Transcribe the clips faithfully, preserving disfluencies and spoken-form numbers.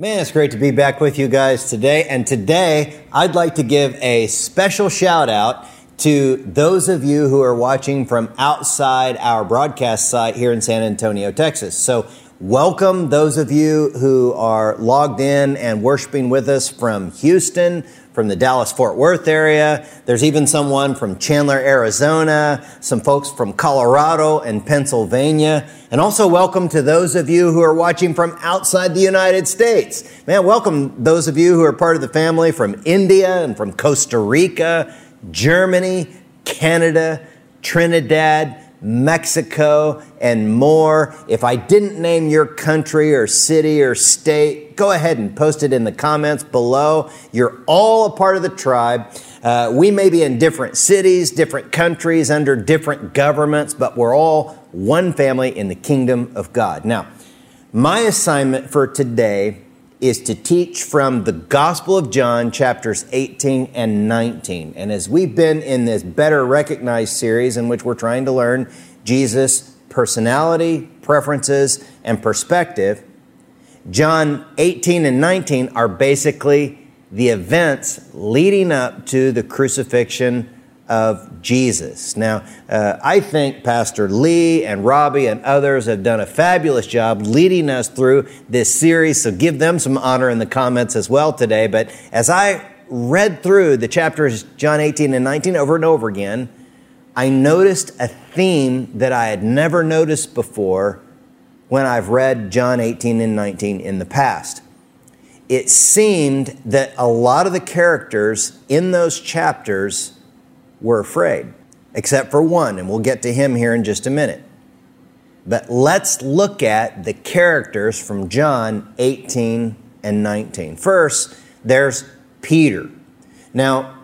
Man, it's great to be back with you guys today. And today, I'd like to give a special shout out to those of you who are watching from outside our broadcast site here in San Antonio, Texas. So welcome those of you who are logged in and worshiping with us from Houston, from the Dallas-Fort Worth area. There's even someone from Chandler, Arizona, some folks from Colorado and Pennsylvania, and also welcome to those of you who are watching from outside the United States. Man, welcome those of you who are part of the family from India and from Costa Rica, Germany, Canada, Trinidad, Mexico, and more. If I didn't name your country or city or state, go ahead and post it in the comments below. You're all a part of the tribe. Uh, we may be in different cities, different countries, under different governments, but we're all one family in the kingdom of God. Now, my assignment for today is to teach from the Gospel of John, chapters eighteen and nineteen. And as we've been in this Better Recognized series in which we're trying to learn Jesus' personality, preferences, and perspective, John eighteen and nineteen are basically the events leading up to the crucifixion of Jesus. Now, uh, I think Pastor Lee and Robbie and others have done a fabulous job leading us through this series, so give them some honor in the comments as well today. But as I read through the chapters John eighteen and nineteen over and over again, I noticed a theme that I had never noticed before when I've read John eighteen and nineteen in the past. It seemed that a lot of the characters in those chapters were afraid, except for one, and we'll get to him here in just a minute. But let's look at the characters from John eighteen and nineteen. First, there's Peter. Now,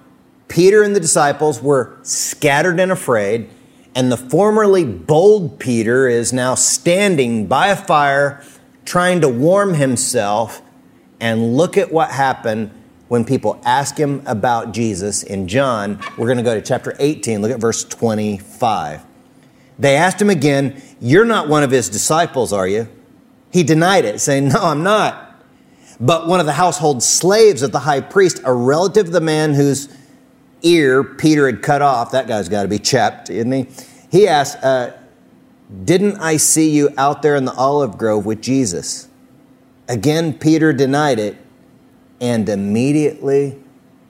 Peter and the disciples were scattered and afraid, and the formerly bold Peter is now standing by a fire trying to warm himself, and look at what happened when people ask him about Jesus in John. We're going to go to chapter eighteen, look at verse twenty-five. They asked him again, "You're not one of his disciples, are you?" He denied it, saying, "No, I'm not." But one of the household slaves of the high priest, a relative of the man whose ear Peter had cut off, that guy's got to be chapped, isn't he? He asked, uh, "Didn't I see you out there in the olive grove with Jesus?" Again, Peter denied it. And immediately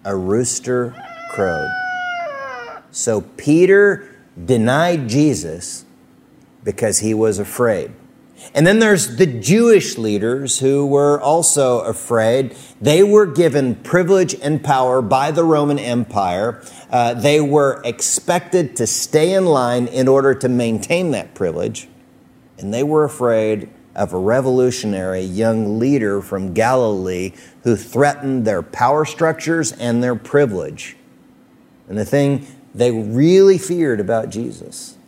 a rooster crowed. So Peter denied Jesus because he was afraid. And then there's the Jewish leaders who were also afraid. They were given privilege and power by the Roman Empire. Uh, they were expected to stay in line in order to maintain that privilege. And they were afraid of a revolutionary young leader from Galilee who threatened their power structures and their privilege. And the thing they really feared about Jesus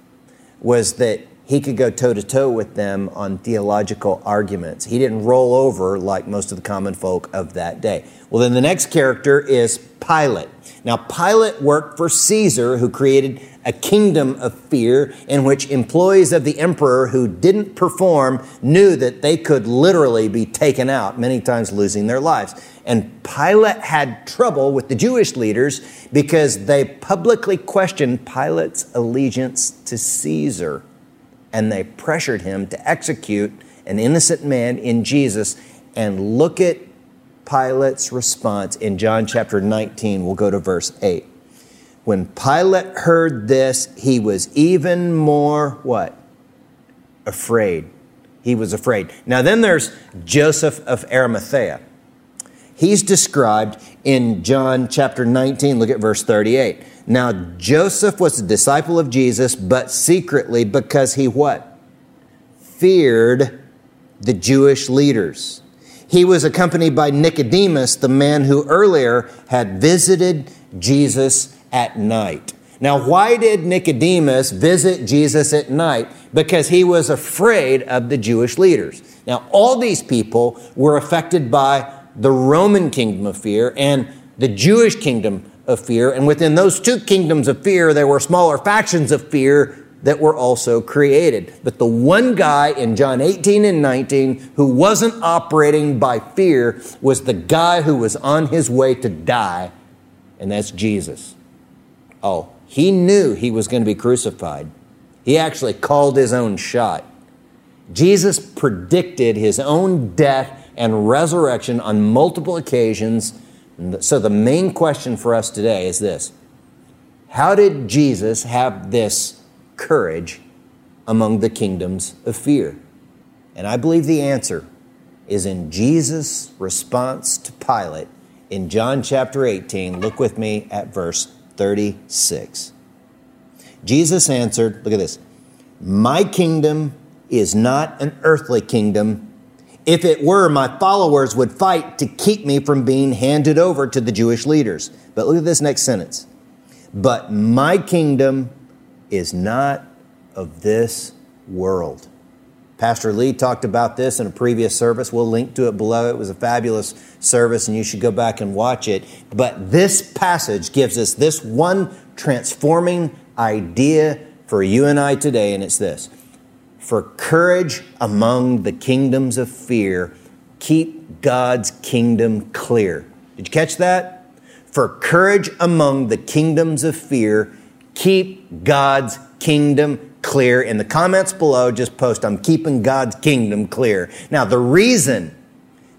was that he could go toe-to-toe with them on theological arguments. He didn't roll over like most of the common folk of that day. Well, then the next character is Pilate. Now, Pilate worked for Caesar, who created a kingdom of fear in which employees of the emperor who didn't perform knew that they could literally be taken out, many times losing their lives. And Pilate had trouble with the Jewish leaders because they publicly questioned Pilate's allegiance to Caesar, and they pressured him to execute an innocent man in Jesus. And look at Pilate's response in John chapter nineteen. We'll go to verse eight. When Pilate heard this, he was even more, what? Afraid. He was afraid. Now then there's Joseph of Arimathea. He's described in John chapter nineteen. Look at verse thirty-eight. Now Joseph was a disciple of Jesus, but secretly, because he what? Feared the Jewish leaders. He was accompanied by Nicodemus, the man who earlier had visited Jesus at night. Now, why did Nicodemus visit Jesus at night? Because he was afraid of the Jewish leaders. Now, all these people were affected by the Roman kingdom of fear and the Jewish kingdom of fear. And within those two kingdoms of fear, there were smaller factions of fear that were also created. But the one guy in John eighteen and nineteen who wasn't operating by fear was the guy who was on his way to die, and that's Jesus. Oh, he knew he was going to be crucified. He actually called his own shot. Jesus predicted his own death and resurrection on multiple occasions. So the main question for us today is this: how did Jesus have this courage among the kingdoms of fear? And I believe the answer is in Jesus' response to Pilate in John chapter eighteen. Look with me at verse thirty-six. Jesus answered, look at this, "My kingdom is not an earthly kingdom. If it were, my followers would fight to keep me from being handed over to the Jewish leaders." But look at this next sentence. "But my kingdom is not of this world." Pastor Lee talked about this in a previous service. We'll link to it below. It was a fabulous service, and you should go back and watch it. But this passage gives us this one transforming idea for you and I today, and it's this: for courage among the kingdoms of fear, keep God's kingdom clear. Did you catch that? For courage among the kingdoms of fear, keep God's kingdom clear. In the comments below, just post, "I'm keeping God's kingdom clear." Now, the reason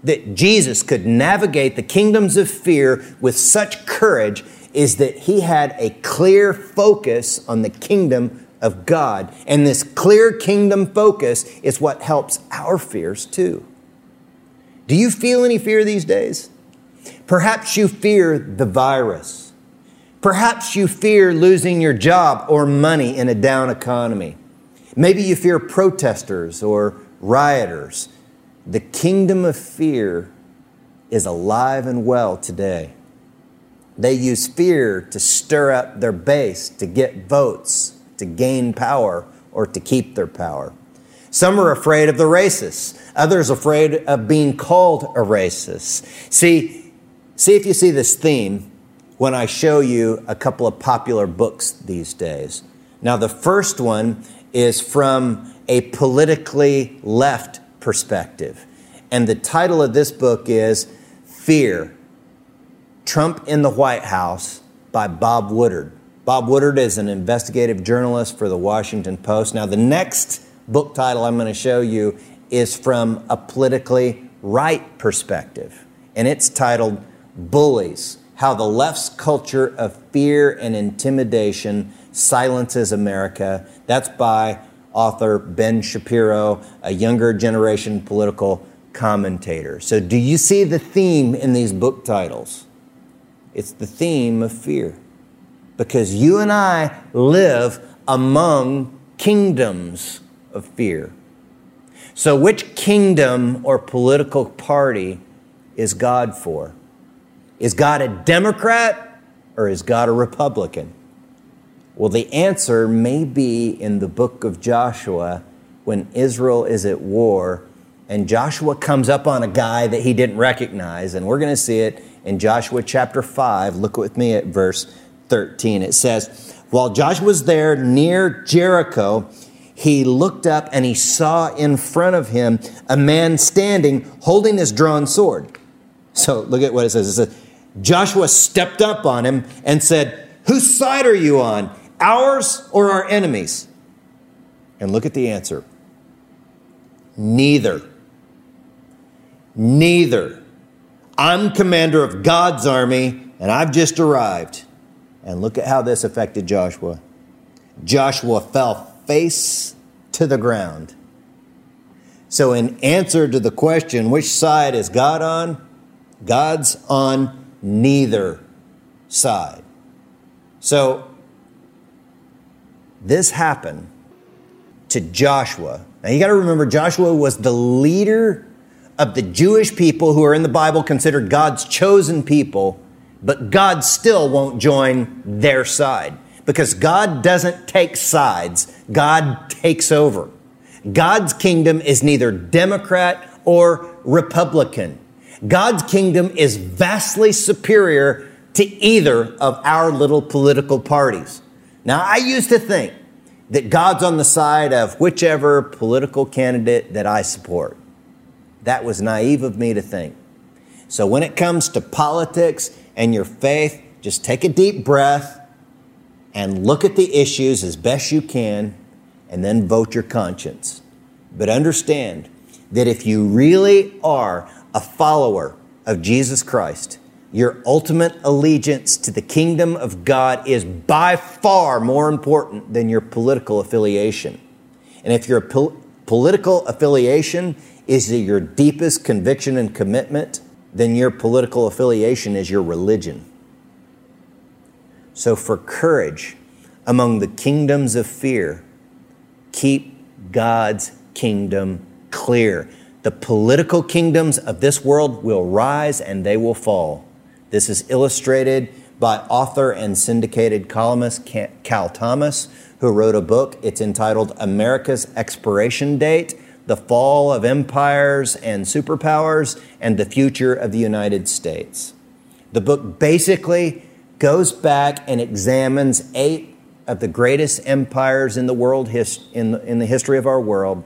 that Jesus could navigate the kingdoms of fear with such courage is that he had a clear focus on the kingdom of God. And this clear kingdom focus is what helps our fears too. Do you feel any fear these days? Perhaps you fear the virus. Perhaps you fear losing your job or money in a down economy. Maybe you fear protesters or rioters. The kingdom of fear is alive and well today. They use fear to stir up their base, to get votes, to gain power, or to keep their power. Some are afraid of the racists. Others afraid of being called a racist. See, see if you see this theme when I show you a couple of popular books these days. Now, the first one is from a politically left perspective. And the title of this book is Fear: Trump in the White House by Bob Woodward. Bob Woodward is an investigative journalist for the Washington Post. Now, the next book title I'm going to show you is from a politically right perspective. And it's titled Bullies: How the Left's Culture of Fear and Intimidation Silences America. That's by author Ben Shapiro, a younger generation political commentator. So do you see the theme in these book titles? It's the theme of fear, because you and I live among kingdoms of fear. So which kingdom or political party is God for? Is God a Democrat or is God a Republican? Well, the answer may be in the book of Joshua when Israel is at war and Joshua comes up on a guy that he didn't recognize. And we're going to see it in Joshua chapter five. Look with me at verse thirteen. It says, "While Joshua was there near Jericho, he looked up and he saw in front of him a man standing holding his drawn sword." So look at what it says. It says, "Joshua stepped up on him and said, 'Whose side are you on, ours or our enemies?' And look at the answer. 'Neither. Neither. I'm commander of God's army, and I've just arrived.'" And look at how this affected Joshua. "Joshua fell face to the ground." So in answer to the question, which side is God on? God's on neither side. So this happened to Joshua. Now you got to remember, Joshua was the leader of the Jewish people who are in the Bible considered God's chosen people, but God still won't join their side because God doesn't take sides. God takes over. God's kingdom is neither Democrat or Republican. God's kingdom is vastly superior to either of our little political parties. Now, I used to think that God's on the side of whichever political candidate that I support. That was naive of me to think. So when it comes to politics and your faith, just take a deep breath and look at the issues as best you can and then vote your conscience. But understand that if you really are a follower of Jesus Christ, your ultimate allegiance to the kingdom of God is by far more important than your political affiliation. And if your pol- political affiliation is your deepest conviction and commitment, then your political affiliation is your religion. So for courage among the kingdoms of fear, keep God's kingdom clear. The political kingdoms of this world will rise and they will fall. This is illustrated by author and syndicated columnist Cal Thomas, who wrote a book. It's entitled America's Expiration Date, The Fall of Empires and Superpowers, and the Future of the United States. The book basically goes back and examines eight of the greatest empires in the world his, in, in the history of our world,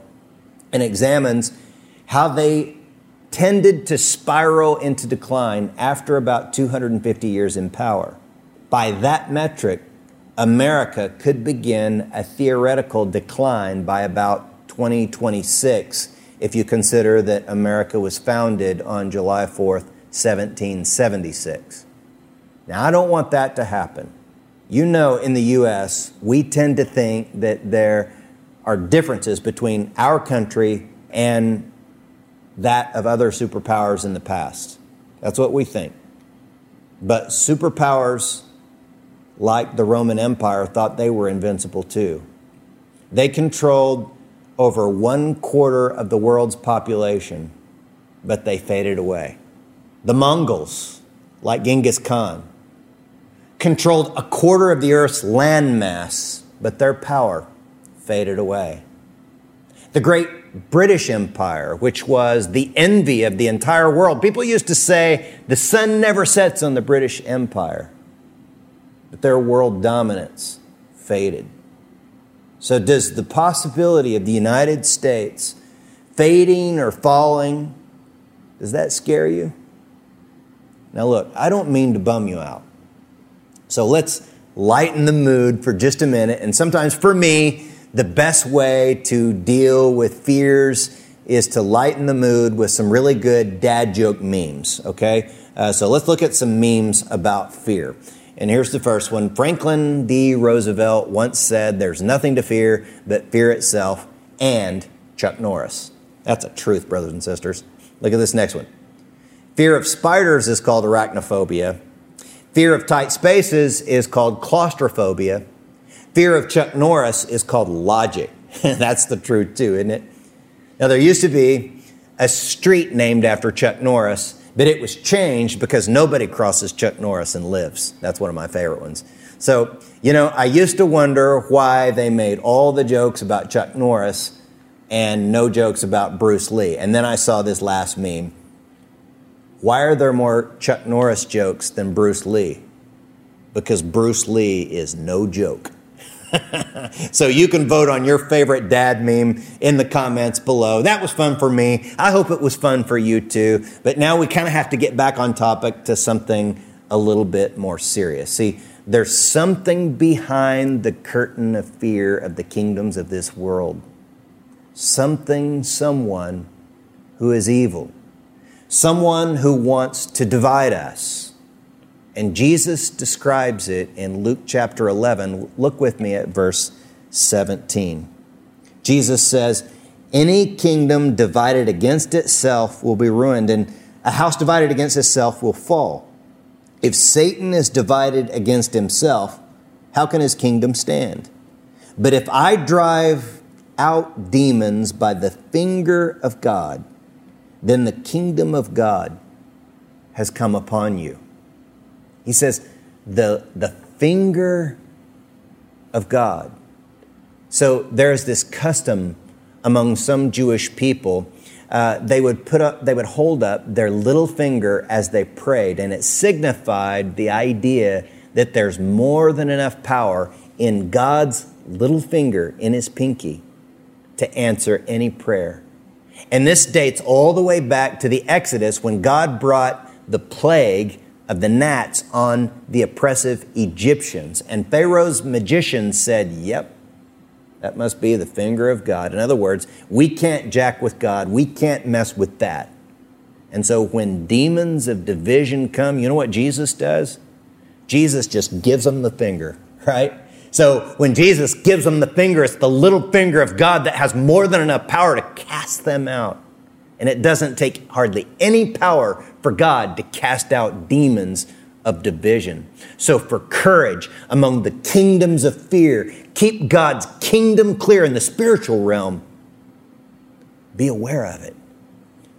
and examines how they tended to spiral into decline after about two hundred fifty years in power. By that metric, America could begin a theoretical decline by about twenty twenty-six if you consider that America was founded on July fourth, seventeen seventy-six. Now, I don't want that to happen. You know, in the U S, we tend to think that there are differences between our country and that of other superpowers in the past. That's what we think. But superpowers like the Roman Empire thought they were invincible too. They controlled over one quarter of the world's population, but they faded away. The Mongols, like Genghis Khan, controlled a quarter of the earth's landmass, but their power faded away. The great British Empire, which was the envy of the entire world. People used to say the sun never sets on the British Empire, but their world dominance faded. So does the possibility of the United States fading or falling, does that scare you? Now look, I don't mean to bum you out. So let's lighten the mood for just a minute. And sometimes for me, the best way to deal with fears is to lighten the mood with some really good dad joke memes, okay? Uh, so let's look at some memes about fear. And here's the first one. Franklin D. Roosevelt once said, "There's nothing to fear but fear itself," and Chuck Norris. That's a truth, brothers and sisters. Look at this next one. Fear of spiders is called arachnophobia. Fear of tight spaces is called claustrophobia. Fear of Chuck Norris is called logic. That's the truth too, isn't it? Now, there used to be a street named after Chuck Norris, but it was changed because nobody crosses Chuck Norris and lives. That's one of my favorite ones. So, you know, I used to wonder why they made all the jokes about Chuck Norris and no jokes about Bruce Lee. And then I saw this last meme. Why are there more Chuck Norris jokes than Bruce Lee? Because Bruce Lee is no joke. So you can vote on your favorite dad meme in the comments below. That was fun for me. I hope it was fun for you too. But now we kind of have to get back on topic to something a little bit more serious. See, there's something behind the curtain of fear of the kingdoms of this world. Something, someone who is evil. Someone who wants to divide us. And Jesus describes it in Luke chapter eleven. Look with me at verse seventeen. Jesus says, "Any kingdom divided against itself will be ruined, and a house divided against itself will fall. If Satan is divided against himself, how can his kingdom stand? But if I drive out demons by the finger of God, then the kingdom of God has come upon you." He says, the, the finger of God. So there's this custom among some Jewish people. Uh, they would put up, they would hold up their little finger as they prayed, and it signified the idea that there's more than enough power in God's little finger in his pinky to answer any prayer. And this dates all the way back to the Exodus when God brought the plague of the gnats on the oppressive Egyptians. And Pharaoh's magicians said, yep, that must be the finger of God. In other words, we can't jack with God. We can't mess with that. And so when demons of division come, you know what Jesus does? Jesus just gives them the finger, right? So when Jesus gives them the finger, it's the little finger of God that has more than enough power to cast them out. And it doesn't take hardly any power for God to cast out demons of division. So for courage among the kingdoms of fear, keep God's kingdom clear in the spiritual realm. Be aware of it.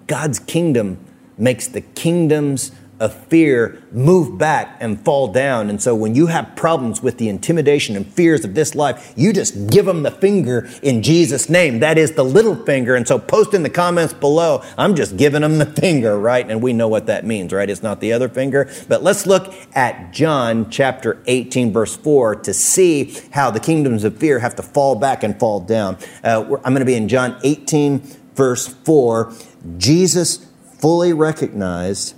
God's kingdom makes the kingdoms of fear move back and fall down. And so when you have problems with the intimidation and fears of this life, you just give them the finger in Jesus' name. That is the little finger. And so post in the comments below, I'm just giving them the finger, right? And we know what that means, right? It's not the other finger. But let's look at John chapter eighteen, verse four, to see how the kingdoms of fear have to fall back and fall down. Uh, I'm going to be in John eighteen, verse four. Jesus fully recognized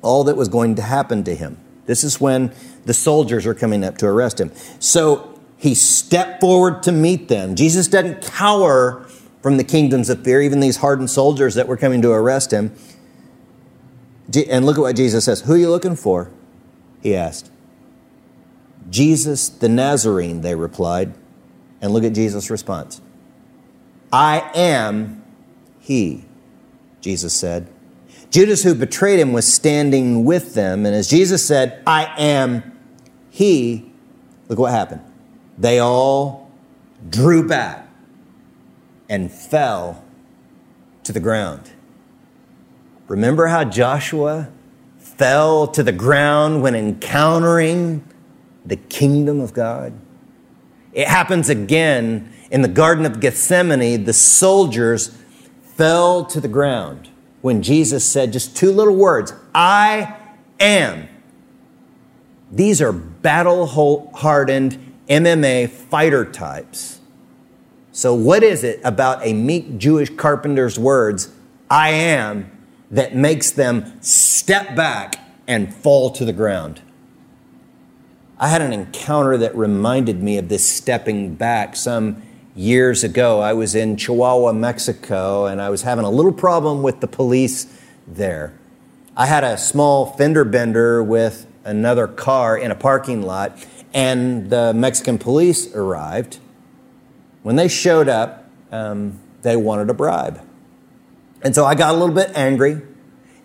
all that was going to happen to him. This is when the soldiers are coming up to arrest him. So he stepped forward to meet them. Jesus doesn't cower from the kingdoms of fear, even these hardened soldiers that were coming to arrest him. And look at what Jesus says. Who are you looking for? He asked. Jesus the Nazarene, they replied. And look at Jesus' response. I am he, Jesus said. Judas, who betrayed him, was standing with them. And as Jesus said, I am he, look what happened. They all drew back and fell to the ground. Remember how Joshua fell to the ground when encountering the kingdom of God? It happens again in the Garden of Gethsemane. The soldiers fell to the ground when Jesus said just two little words, I am. These are battle-hardened M M A fighter types. So what is it about a meek Jewish carpenter's words, I am, that makes them step back and fall to the ground? I had an encounter that reminded me of this stepping back some years ago. I was in Chihuahua, Mexico, and I was having a little problem with the police there. I had a small fender bender with another car in a parking lot, and the Mexican police arrived. When they showed up, um, they wanted a bribe. And so I got a little bit angry,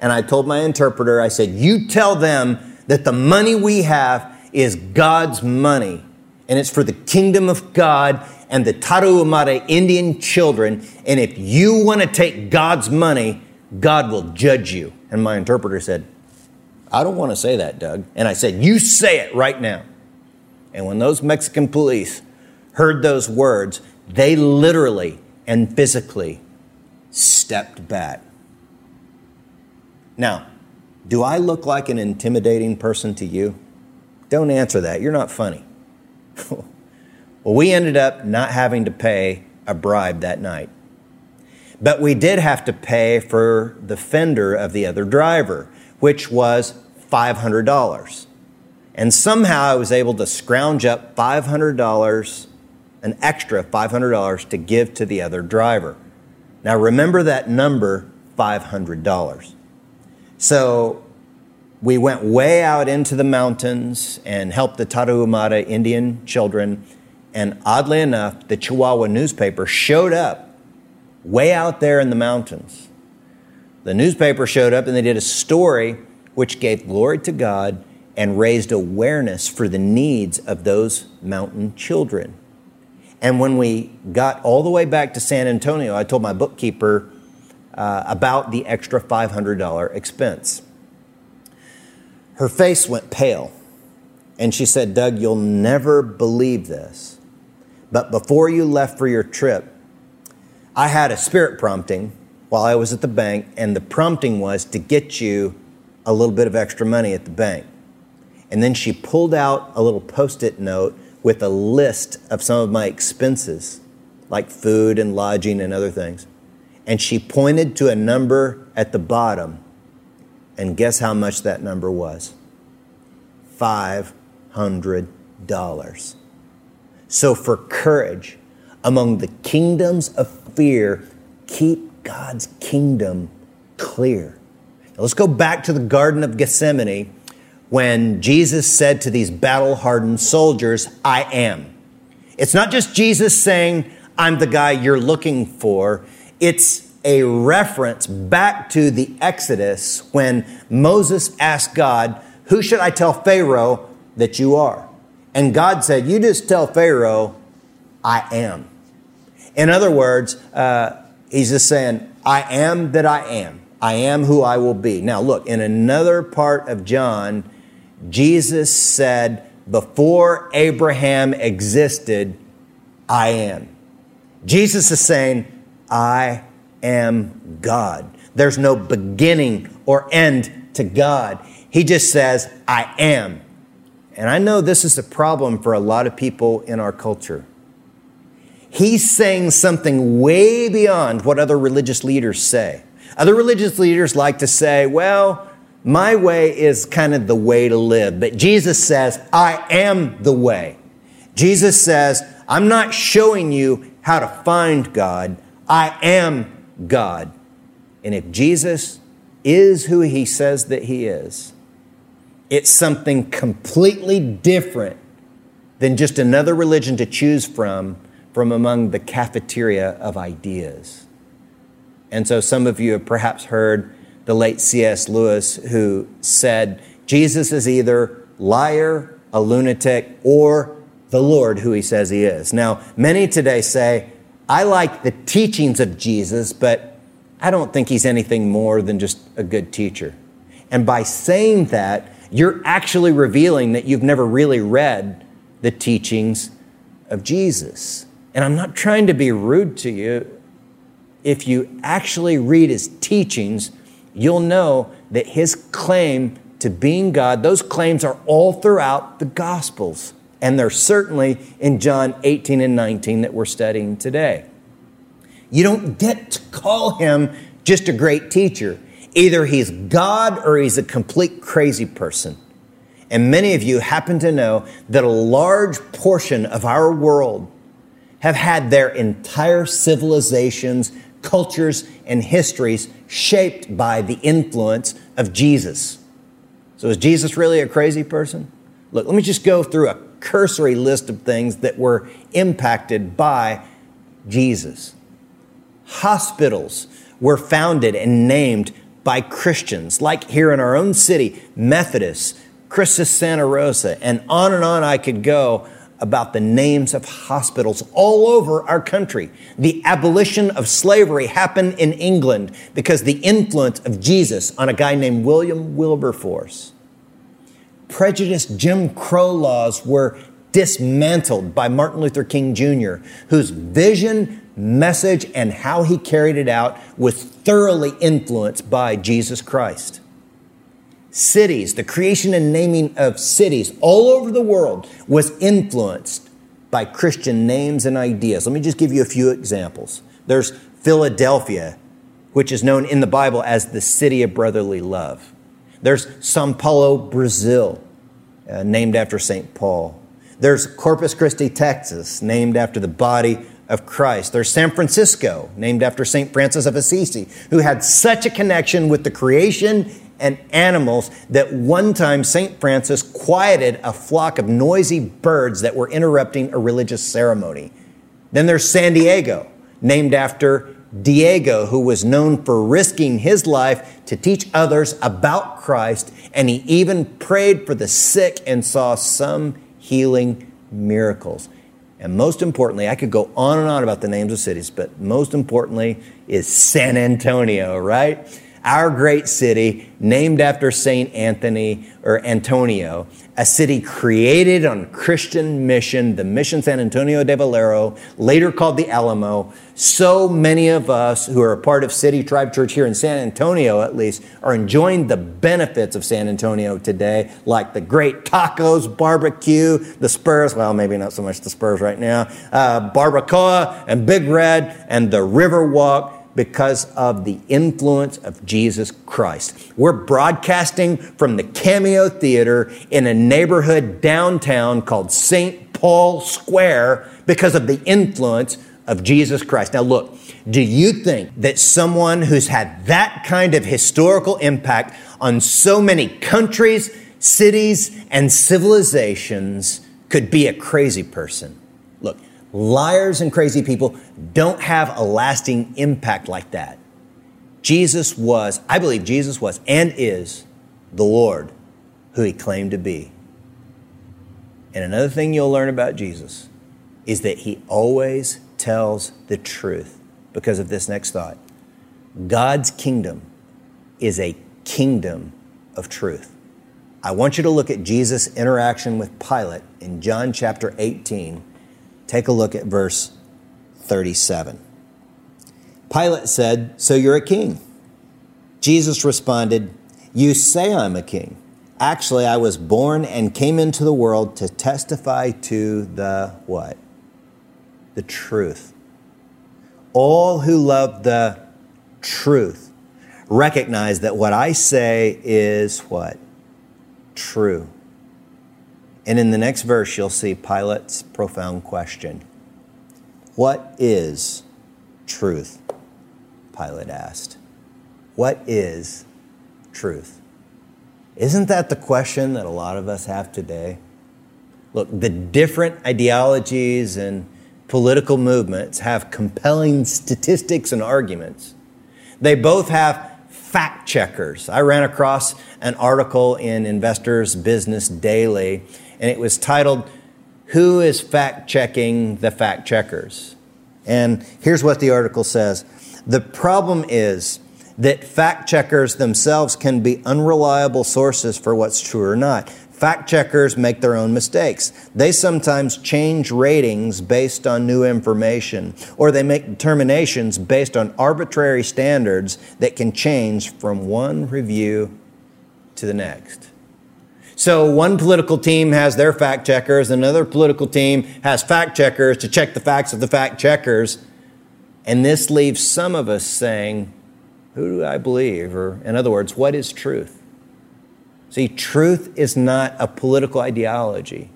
and I told my interpreter, I said, you tell them that the money we have is God's money, and it's for the kingdom of God and the Tarahumara Indian children, and if you want to take God's money, God will judge you. And my interpreter said, I don't want to say that, Doug. And I said, you say it right now. And when those Mexican police heard those words, they literally and physically stepped back. Now, do I look like an intimidating person to you? Don't answer that. You're not funny. Well, we ended up not having to pay a bribe that night. But we did have to pay for the fender of the other driver, which was five hundred dollars. And somehow I was able to scrounge up five hundred dollars, an extra five hundred dollars to give to the other driver. Now remember that number, five hundred dollars. So we went way out into the mountains and helped the Tarahumara Indian children. And oddly enough, the Chihuahua newspaper showed up way out there in the mountains. The newspaper showed up and they did a story which gave glory to God and raised awareness for the needs of those mountain children. And when we got all the way back to San Antonio, I told my bookkeeper uh, about the extra five hundred dollars expense. Her face went pale and she said, Doug, you'll never believe this, but before you left for your trip, I had a spirit prompting while I was at the bank, and the prompting was to get you a little bit of extra money at the bank. And then she pulled out a little Post-it note with a list of some of my expenses, like food and lodging and other things. And she pointed to a number at the bottom. And guess how much that number was? five hundred dollars. So for courage, among the kingdoms of fear, keep God's kingdom clear. Now let's go back to the Garden of Gethsemane when Jesus said to these battle-hardened soldiers, I am. It's not just Jesus saying, I'm the guy you're looking for. It's a reference back to the Exodus when Moses asked God, who should I tell Pharaoh that you are? And God said, you just tell Pharaoh, I am. In other words, uh, he's just saying, I am that I am. I am who I will be. Now look, in another part of John, Jesus said, before Abraham existed, I am. Jesus is saying, I am God. There's no beginning or end to God. He just says, I am. And I know this is a problem for a lot of people in our culture. He's saying something way beyond what other religious leaders say. Other religious leaders like to say, well, my way is kind of the way to live. But Jesus says, I am the way. Jesus says, I'm not showing you how to find God. I am God. And if Jesus is who he says that he is, it's something completely different than just another religion to choose from, from among the cafeteria of ideas. And so some of you have perhaps heard the late C S Lewis, who said, Jesus is either liar, a lunatic, or the Lord who he says he is. Now, many today say, I like the teachings of Jesus, but I don't think he's anything more than just a good teacher. And by saying that, you're actually revealing that you've never really read the teachings of Jesus. And I'm not trying to be rude to you. If you actually read his teachings, you'll know that his claim to being God, those claims are all throughout the Gospels. And they're certainly in John eighteen and nineteen that we're studying today. You don't get to call him just a great teacher. Either he's God or he's a complete crazy person. And many of you happen to know that a large portion of our world have had their entire civilizations, cultures, and histories shaped by the influence of Jesus. So is Jesus really a crazy person? Look, let me just go through a cursory list of things that were impacted by Jesus. Hospitals were founded and named by Christians, like here in our own city, Methodist, Christus Santa Rosa, and on and on I could go about the names of hospitals all over our country. The abolition of slavery happened in England because the influence of Jesus on a guy named William Wilberforce. Prejudiced Jim Crow laws were dismantled by Martin Luther King Junior, whose vision, message, and how he carried it out was thoroughly influenced by Jesus Christ. Cities, the creation and naming of cities all over the world was influenced by Christian names and ideas. Let me just give you a few examples. There's Philadelphia, which is known in the Bible as the city of brotherly love. There's Sao Paulo, Brazil, uh, named after Saint Paul. There's Corpus Christi, Texas, named after the body of Christ. There's San Francisco, named after Saint Francis of Assisi, who had such a connection with the creation and animals that one time Saint Francis quieted a flock of noisy birds that were interrupting a religious ceremony. Then there's San Diego, named after Diego, who was known for risking his life to teach others about Christ, and he even prayed for the sick and saw some healing miracles. And most importantly, I could go on and on about the names of cities, but most importantly is San Antonio, right? our great city, named after Saint Anthony or Antonio, a city created on Christian mission, the Mission San Antonio de Valero, later called the Alamo. So many of us who are a part of City Tribe Church here in San Antonio, at least, are enjoying the benefits of San Antonio today, like the great tacos, barbecue, the Spurs, well, maybe not so much the Spurs right now, uh, barbacoa and Big Red and the Riverwalk, because of the influence of Jesus Christ. We're broadcasting from the Cameo Theater in a neighborhood downtown called Saint Paul Square because of the influence of Jesus Christ. Now look, do you think that someone who's had that kind of historical impact on so many countries, cities, and civilizations could be a crazy person? Look, liars and crazy people don't have a lasting impact like that. Jesus was, I believe Jesus was and is the Lord who he claimed to be. And another thing you'll learn about Jesus is that he always tells the truth because of this next thought. God's kingdom is a kingdom of truth. I want you to look at Jesus' interaction with Pilate in John chapter eighteen. Take a look at verse thirty-seven. Pilate said, "So you're a king?" Jesus responded, "You say I'm a king. Actually, I was born and came into the world to testify to the what? The truth. All who love the truth recognize that what I say is what? True." And in the next verse, you'll see Pilate's profound question. "What is truth?" Pilate asked. What is truth? Isn't that the question that a lot of us have today? Look, the different ideologies and political movements have compelling statistics and arguments. They both have fact checkers. I ran across an article in Investor's Business Daily, and it was titled, "Who is fact-checking the fact checkers?" And here's what the article says. The problem is that fact checkers themselves can be unreliable sources for what's true or not. Fact checkers make their own mistakes. They sometimes change ratings based on new information, or they make determinations based on arbitrary standards that can change from one review to the next. So one political team has their fact checkers, another political team has fact checkers to check the facts of the fact checkers. And this leaves some of us saying, who do I believe? Or in other words, what is truth? See, truth is not a political ideology,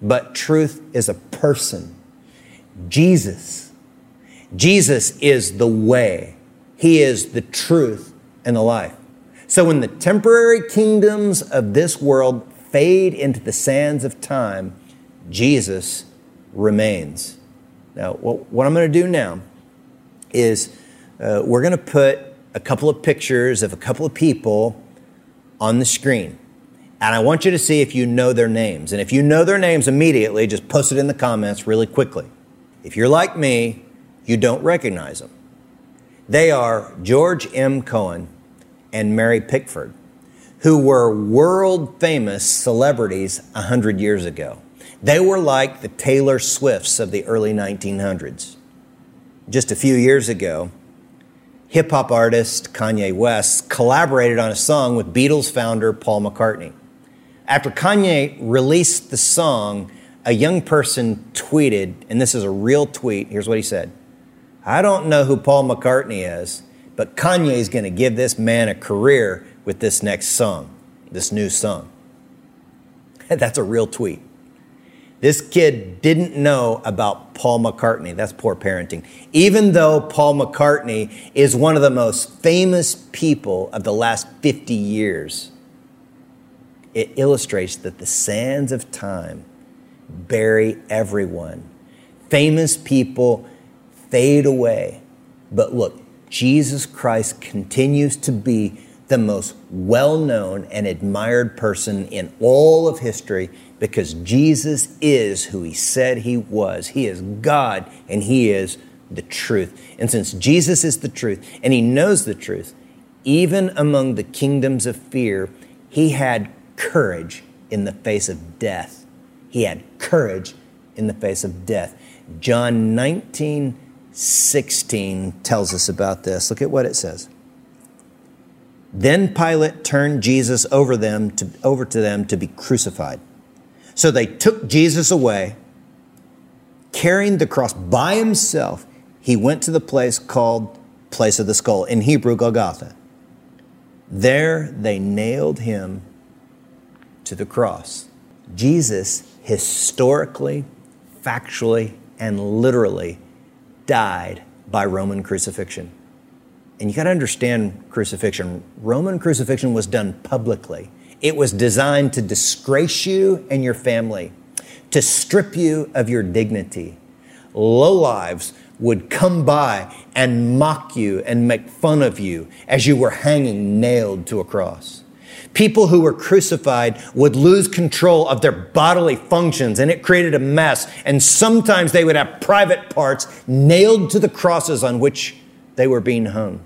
but truth is a person. Jesus. Jesus is the way. He is the truth and the life. So when the temporary kingdoms of this world fade into the sands of time, Jesus remains. Now, what I'm going to do now is uh, we're going to put a couple of pictures of a couple of people on the screen. And I want you to see if you know their names. And if you know their names immediately, just post it in the comments really quickly. If you're like me, you don't recognize them. They are George M. Cohen and Mary Pickford, who were world-famous celebrities one hundred years ago. They were like the Taylor Swifts of the early nineteen hundreds. Just a few years ago, hip-hop artist Kanye West collaborated on a song with Beatles founder Paul McCartney. After Kanye released the song, a young person tweeted, and this is a real tweet, here's what he said, "I don't know who Paul McCartney is, but Kanye's going to give this man a career with this next song, this new song." That's a real tweet. This kid didn't know about Paul McCartney. That's poor parenting. Even though Paul McCartney is one of the most famous people of the last fifty years, it illustrates that the sands of time bury everyone. Famous people fade away. But look, Jesus Christ continues to be the most well-known and admired person in all of history because Jesus is who he said he was. He is God and he is the truth. And since Jesus is the truth and he knows the truth, even among the kingdoms of fear, he had courage in the face of death. He had courage in the face of death. John nineteen sixteen tells us about this. Look at what it says. Then Pilate turned Jesus over them to, over to them to be crucified. So they took Jesus away, carrying the cross by himself. He went to the place called Place of the Skull, in Hebrew, Golgotha. There they nailed him to the cross. Jesus historically, factually, and literally died by Roman crucifixion. And you got to understand crucifixion. Roman crucifixion was done publicly. It was designed to disgrace you and your family, to strip you of your dignity. Lowlives would come by and mock you and make fun of you as you were hanging nailed to a cross. People who were crucified would lose control of their bodily functions, and it created a mess. And sometimes they would have private parts nailed to the crosses on which they were being hung.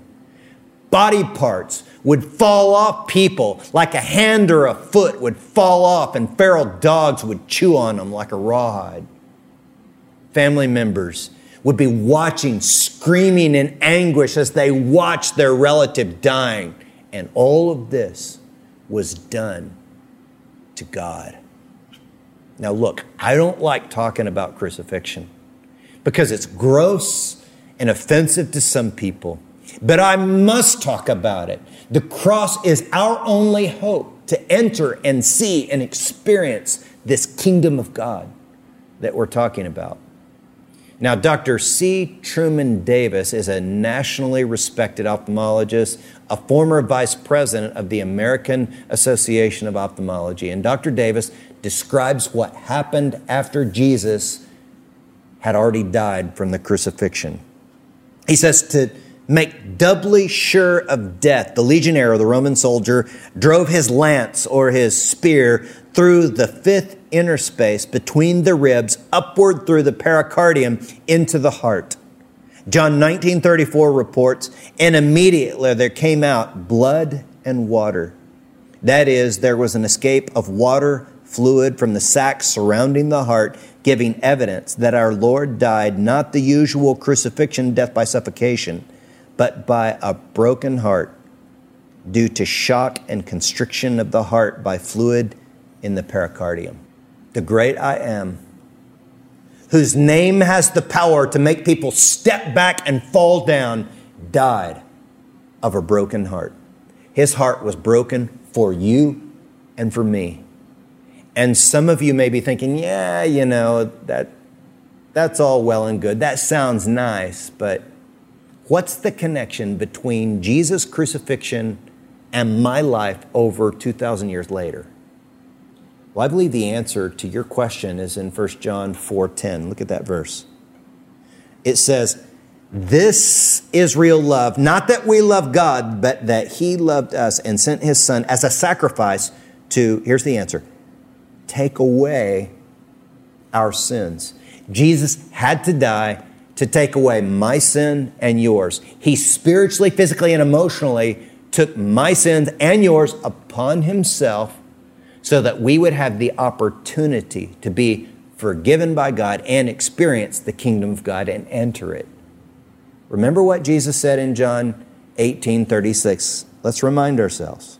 Body parts would fall off people, like a hand or a foot would fall off, and feral dogs would chew on them like a rawhide. Family members would be watching, screaming in anguish as they watched their relative dying. And all of this was done to God. Now look, I don't like talking about crucifixion because it's gross and offensive to some people, but I must talk about it. The cross is our only hope to enter and see and experience this kingdom of God that we're talking about. Now, Doctor C. Truman Davis is a nationally respected ophthalmologist, a former vice president of the American Association of Ophthalmology. And Doctor Davis describes what happened after Jesus had already died from the crucifixion. He says, to make doubly sure of death, the legionnaire, the Roman soldier, drove his lance or his spear through the fifth interspace between the ribs, upward through the pericardium into the heart. John nineteen thirty-four reports, and immediately there came out blood and water. That is, there was an escape of water fluid from the sac surrounding the heart, giving evidence that our Lord died not the usual crucifixion death by suffocation, but by a broken heart due to shock and constriction of the heart by fluid in the pericardium. The great I am, whose name has the power to make people step back and fall down, died of a broken heart. His heart was broken for you and for me. And some of you may be thinking, yeah, you know, that that's all well and good. That sounds nice, but what's the connection between Jesus' crucifixion and my life over two thousand years later? Well, I believe the answer to your question is in First John four ten. Look at that verse. It says, this is real love, not that we love God, but that he loved us and sent his son as a sacrifice to, here's the answer, take away our sins. Jesus had to die to take away my sin and yours. He spiritually, physically, and emotionally took my sins and yours upon himself, so that we would have the opportunity to be forgiven by God and experience the kingdom of God and enter it. Remember what Jesus said in John eighteen thirty-six. Let's remind ourselves.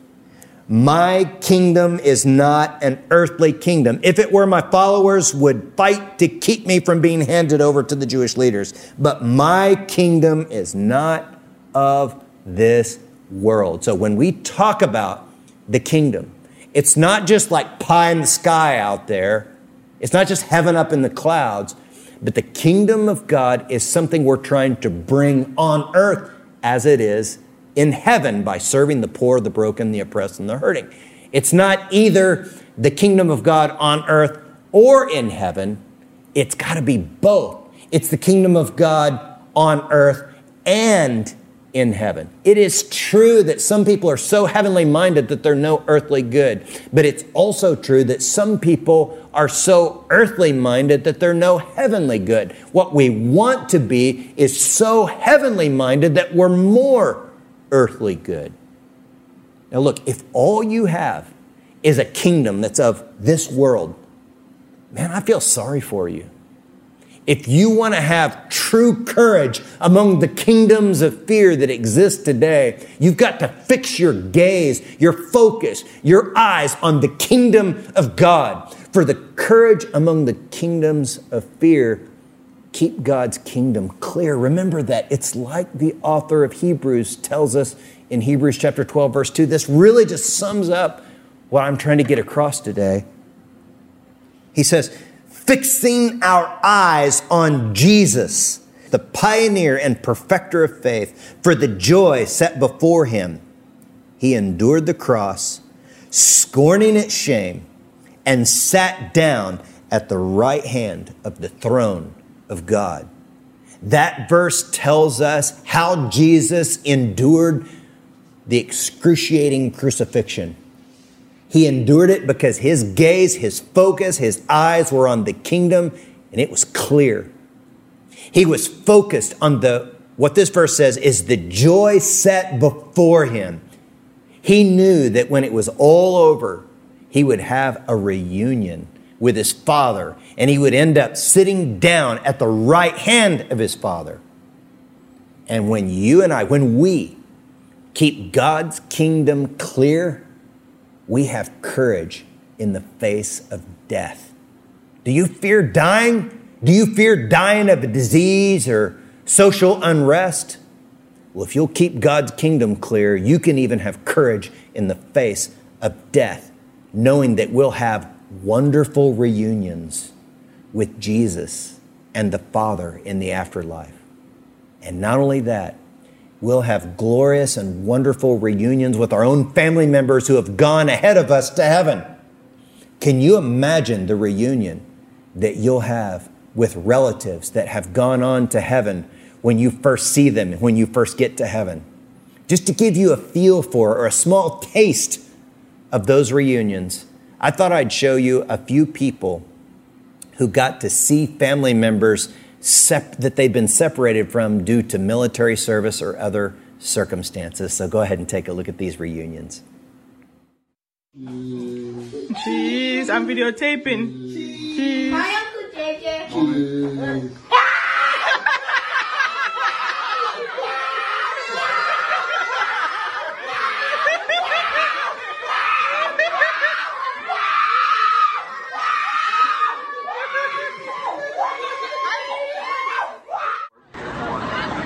My kingdom is not an earthly kingdom. If it were, my followers would fight to keep me from being handed over to the Jewish leaders. But my kingdom is not of this world. So when we talk about the kingdom, it's not just like pie in the sky out there. It's not just heaven up in the clouds, but the kingdom of God is something we're trying to bring on earth as it is in heaven by serving the poor, the broken, the oppressed, and the hurting. It's not either the kingdom of God on earth or in heaven. It's got to be both. It's the kingdom of God on earth and in heaven. It is true that some people are so heavenly minded that they're no earthly good, but it's also true that some people are so earthly minded that they're no heavenly good. What we want to be is so heavenly minded that we're more earthly good. Now look, if all you have is a kingdom that's of this world, man, I feel sorry for you. If you want to have true courage among the kingdoms of fear that exist today, you've got to fix your gaze, your focus, your eyes on the kingdom of God. For the courage among the kingdoms of fear, keep God's kingdom clear. Remember that. It's like the author of Hebrews tells us in Hebrews chapter twelve, verse two. This really just sums up what I'm trying to get across today. He says, fixing our eyes on Jesus, the pioneer and perfecter of faith, for the joy set before him, he endured the cross, scorning its shame, and sat down at the right hand of the throne of God. That verse tells us how Jesus endured the excruciating crucifixion. He endured it because his gaze, his focus, his eyes were on the kingdom, and it was clear. He was focused on the, what this verse says is the joy set before him. He knew that when it was all over, he would have a reunion with his Father, and he would end up sitting down at the right hand of his Father. And when you and I, when we keep God's kingdom clear, we have courage in the face of death. Do you fear dying? Do you fear dying of a disease or social unrest? Well, if you'll keep God's kingdom clear, you can even have courage in the face of death, knowing that we'll have wonderful reunions with Jesus and the Father in the afterlife. And not only that, we'll have glorious and wonderful reunions with our own family members who have gone ahead of us to heaven. Can you imagine the reunion that you'll have with relatives that have gone on to heaven when you first see them, when you first get to heaven? Just to give you a feel for or a small taste of those reunions, I thought I'd show you a few people who got to see family members Sep- that they've been separated from due to military service or other circumstances. So go ahead and take a look at these reunions. Jeez, I'm videotaping. Jeez. Hi, Uncle J J. Jeez.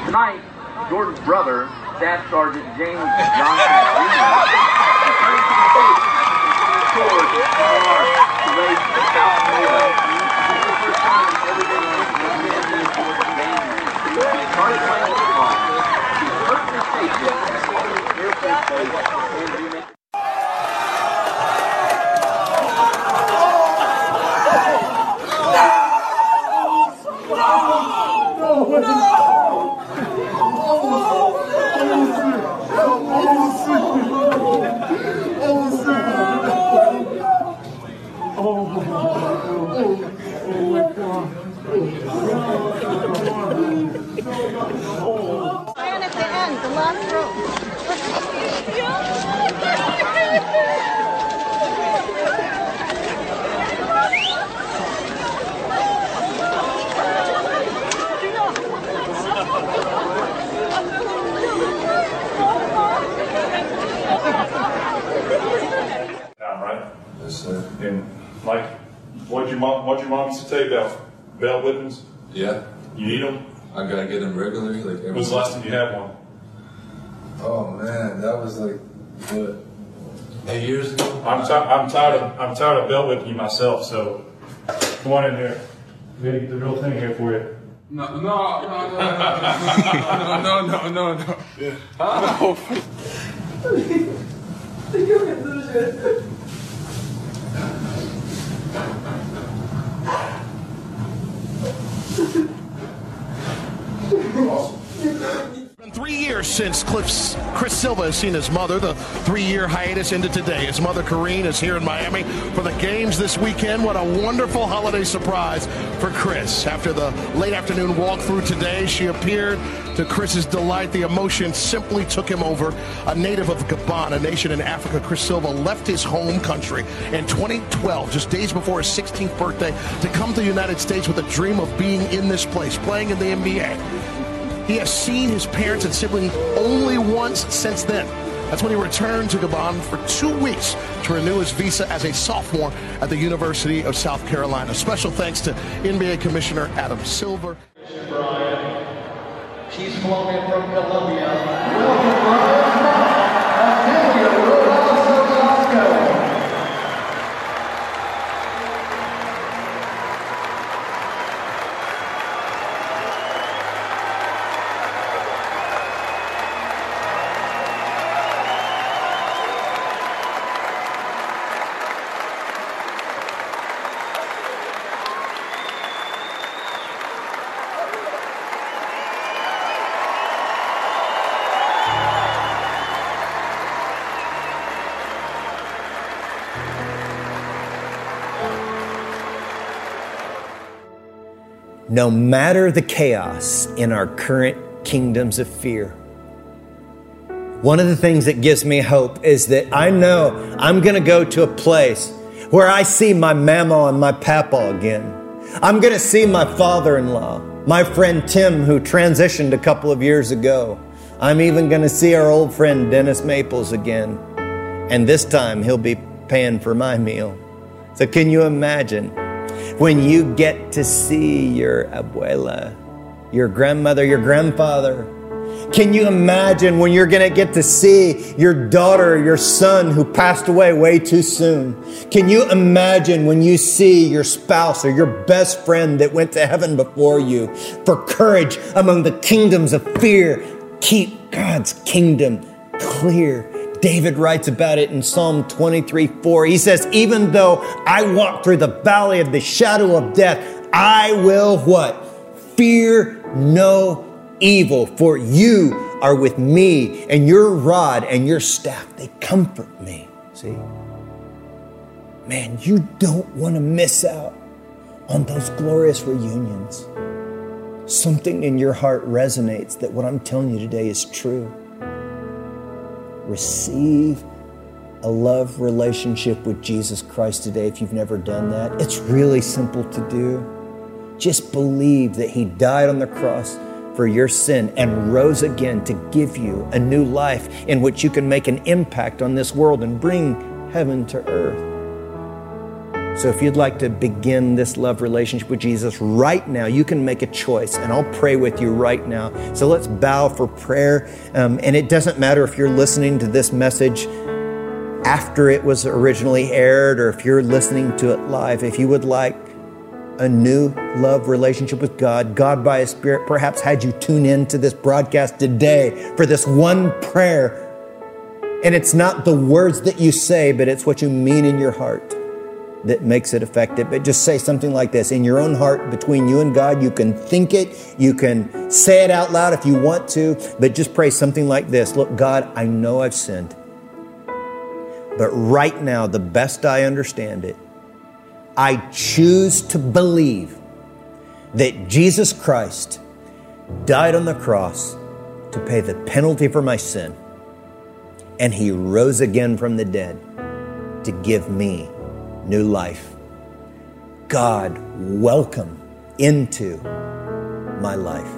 Tonight, Jordan's brother, Staff Sergeant James Johnson, returns to the state and tours the north to raise the South Florida. This is the first time in everything that we have been for the game. He started playing football. He hurt the state yet. Here's the place. Bell whippings? Yeah. You need them? I gotta get them regularly. Like every When's the last time you had one? Oh man, that was like what? Eight years ago. I'm tired. I'm tired of I'm tired of bell whipping you myself. So come on in here. We gotta get the real thing here for you. No, no, no, no, no, no, no, no, no, no. Yeah. Oh. since Cliff's, Chris Silva has seen his mother. The three-year hiatus ended today. His mother, Corrine, is here in Miami for the games this weekend. What a wonderful holiday surprise for Chris. After the late afternoon walkthrough today, she appeared to Chris's delight. The emotion simply took him over. A native of Gabon, a nation in Africa, Chris Silva left his home country in twenty twelve, just days before his sixteenth birthday, to come to the United States with a dream of being in this place, playing in the N B A. He has seen his parents and siblings only once since then. That's when he returned to Gabon for two weeks to renew his visa as a sophomore at the University of South Carolina. Special thanks to N B A Commissioner Adam Silver. Mister Bryant, she's Colombian from Colombia. Welcome, brother. Octavio Rojas Velasco. No matter the chaos in our current kingdoms of fear, one of the things that gives me hope is that I know I'm going to go to a place where I see my mama and my papa again. I'm going to see my father-in-law, my friend Tim, who transitioned a couple of years ago. I'm even going to see our old friend Dennis Maples again. And this time he'll be paying for my meal. So can you imagine? When you get to see your abuela, your grandmother, your grandfather, can you imagine when you're going to get to see your daughter, your son who passed away way too soon? Can you imagine when you see your spouse or your best friend that went to heaven before you? For courage among the kingdoms of fear, keep God's kingdom clear. David writes about it in Psalm twenty-three four. He says, even though I walk through the valley of the shadow of death, I will what? Fear no evil, for you are with me, and your rod and your staff, they comfort me. See? Man, you don't want to miss out on those glorious reunions. Something in your heart resonates that what I'm telling you today is true. Receive a love relationship with Jesus Christ today if you've never done that. It's really simple to do. Just believe that He died on the cross for your sin and rose again to give you a new life in which you can make an impact on this world and bring heaven to earth. So if you'd like to begin this love relationship with Jesus right now, you can make a choice, and I'll pray with you right now. So let's bow for prayer. Um, and it doesn't matter if you're listening to this message after it was originally aired or if you're listening to it live. If you would like a new love relationship with God, God by His Spirit perhaps had you tune in to this broadcast today for this one prayer. And it's not the words that you say, but it's what you mean in your heart that makes it effective. But just say something like this in your own heart, between you and God. You can think it, you can say it out loud if you want to, but just pray something like this. Look, God, I know I've sinned, but right now, the best I understand it, I choose to believe that Jesus Christ died on the cross to pay the penalty for my sin, and He rose again from the dead to give me new life. God, welcome into my life.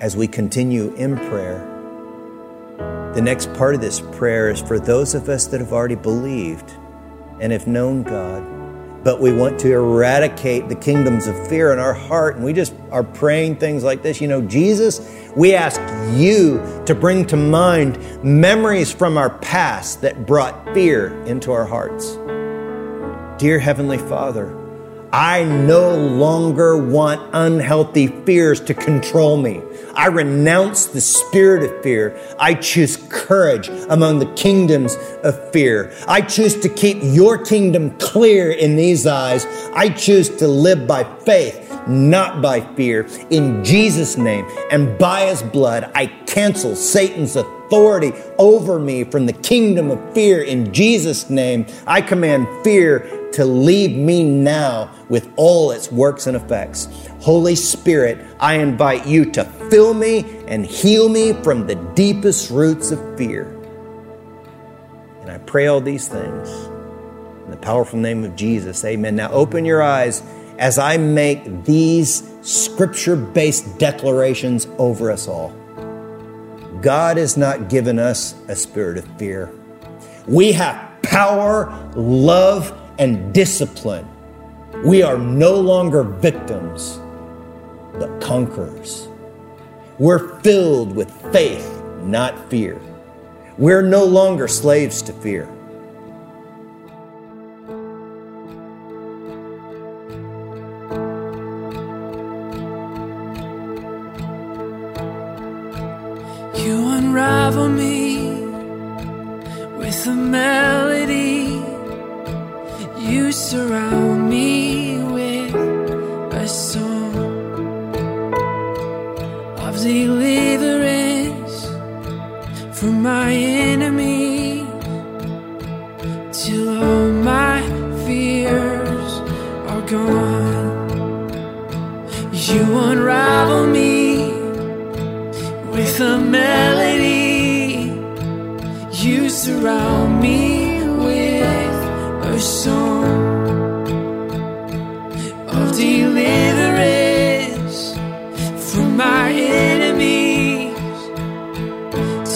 As we continue in prayer, the next part of this prayer is for those of us that have already believed and have known God, but we want to eradicate the kingdoms of fear in our heart, and we just are praying things like this. You know, Jesus, we ask you to bring to mind memories from our past that brought fear into our hearts. Dear Heavenly Father, I no longer want unhealthy fears to control me. I renounce the spirit of fear. I choose courage among the kingdoms of fear. I choose to keep your kingdom clear in these eyes. I choose to live by faith, not by fear, in Jesus' name and by his blood. I cancel Satan's authority over me from the kingdom of fear in Jesus' name. I command fear to leave me now with all its works and effects. Holy Spirit, I invite you to fill me and heal me from the deepest roots of fear. And I pray all these things in the powerful name of Jesus. Amen. Now open your eyes as I make these scripture-based declarations over us all. God has not given us a spirit of fear. We have power, love, and discipline. We are no longer victims, but conquerors. We're filled with faith, not fear. We're no longer slaves to fear. You unravel me with a melody. You surround me with a song of deliverance from my enemy, till all my fears are gone. You unravel me with a melody. You surround me with a song of deliverance from my enemies,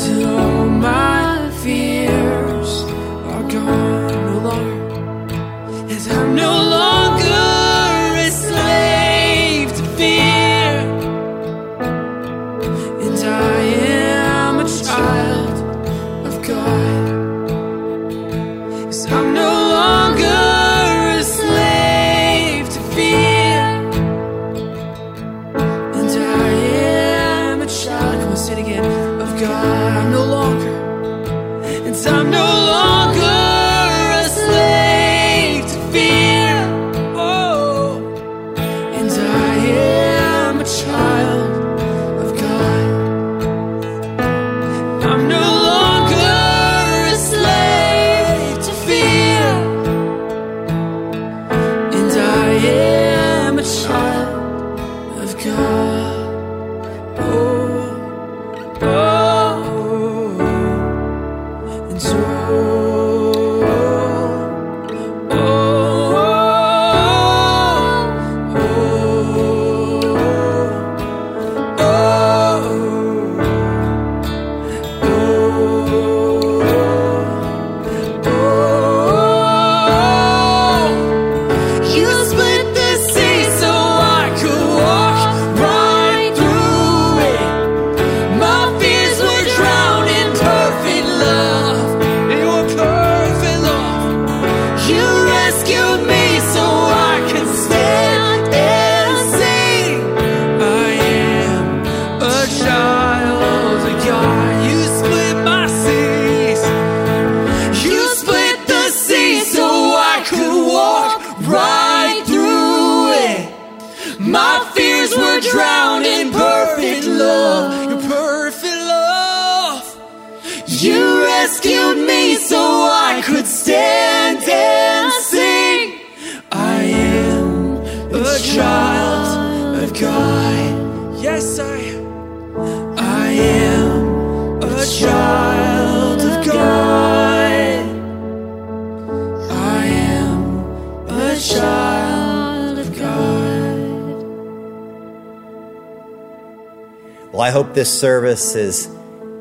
till all my fears are gone, oh Lord, and I'm no longer a slave to fear, and I am a child of God, as I'm no longer I'm no longer a slave to fear, oh, and I am a child of God. I'm no longer a slave to fear, and I am a child of God, oh, oh. Well, I hope this service has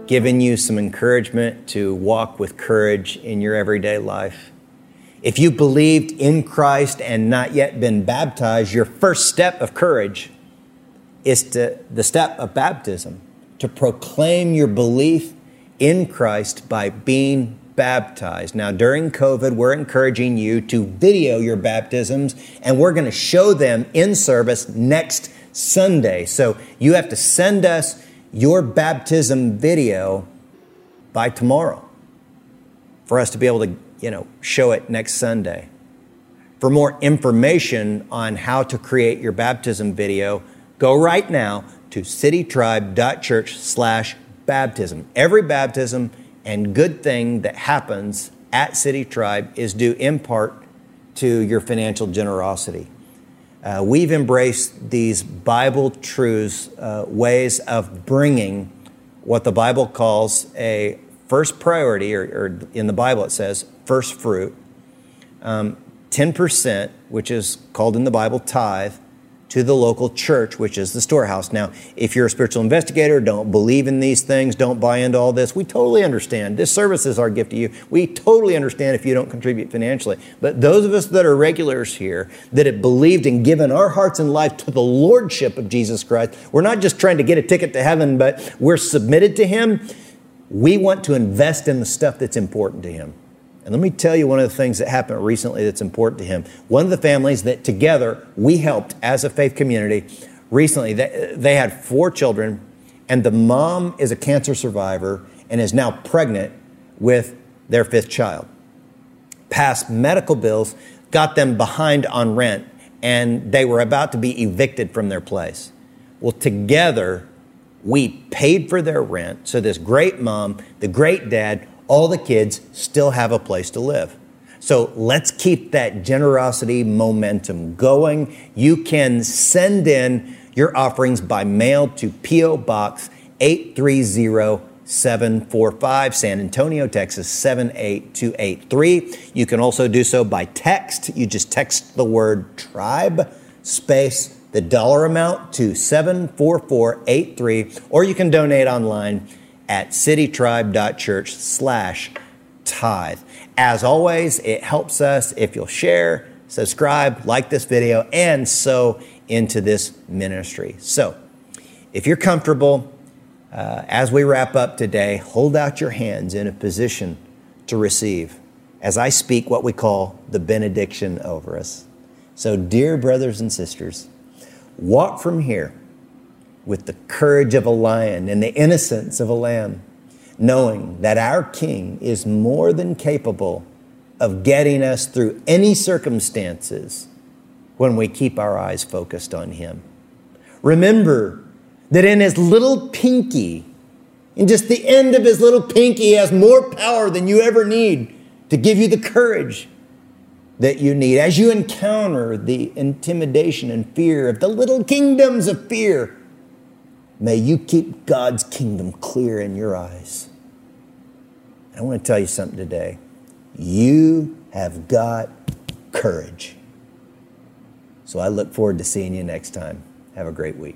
given you some encouragement to walk with courage in your everyday life. If you believed in Christ and not yet been baptized, your first step of courage is to the step of baptism, to proclaim your belief in Christ by being baptized. Now, during COVID, we're encouraging you to video your baptisms, and we're going to show them in service next Sunday. So you have to send us your baptism video by tomorrow for us to be able to, you know, show it next Sunday. For more information on how to create your baptism video, go right now to citytribe.church slash baptism. Every baptism and good thing that happens at City Tribe is due in part to your financial generosity. Uh, we've embraced these Bible truths, uh, ways of bringing what the Bible calls a first priority, or, or in the Bible it says first fruit, um, ten percent, which is called in the Bible tithe, to the local church, which is the storehouse. Now, if you're a spiritual investigator, don't believe in these things, don't buy into all this. We totally understand. This service is our gift to you. We totally understand if you don't contribute financially. But those of us that are regulars here, that have believed and given our hearts and life to the lordship of Jesus Christ, we're not just trying to get a ticket to heaven, but we're submitted to Him. We want to invest in the stuff that's important to Him. And let me tell you one of the things that happened recently that's important to Him. One of the families that together we helped as a faith community recently, they, they had four children, and the mom is a cancer survivor and is now pregnant with their fifth child. Past medical bills got them behind on rent, and they were about to be evicted from their place. Well, together we paid for their rent, so this great mom, the great dad, all the kids still have a place to live. So let's keep that generosity momentum going. You can send in your offerings by mail to P O. Box eight three zero seven four five, San Antonio, Texas seven eight two eight three. You can also do so by text. You just text the word tribe, space, the dollar amount to seven four four eight three, or you can donate online at citytribe.church slash tithe. As always, it helps us if you'll share, subscribe, like this video, and sow into this ministry. So if you're comfortable, uh, as we wrap up today, hold out your hands in a position to receive as I speak what we call the benediction over us. So dear brothers and sisters, walk from here with the courage of a lion and the innocence of a lamb, knowing that our King is more than capable of getting us through any circumstances when we keep our eyes focused on Him. Remember that in His little pinky, in just the end of His little pinky, He has more power than you ever need to give you the courage that you need. As you encounter the intimidation and fear of the little kingdoms of fear, may you keep God's kingdom clear in your eyes. I want to tell you something today. You have got courage. So I look forward to seeing you next time. Have a great week.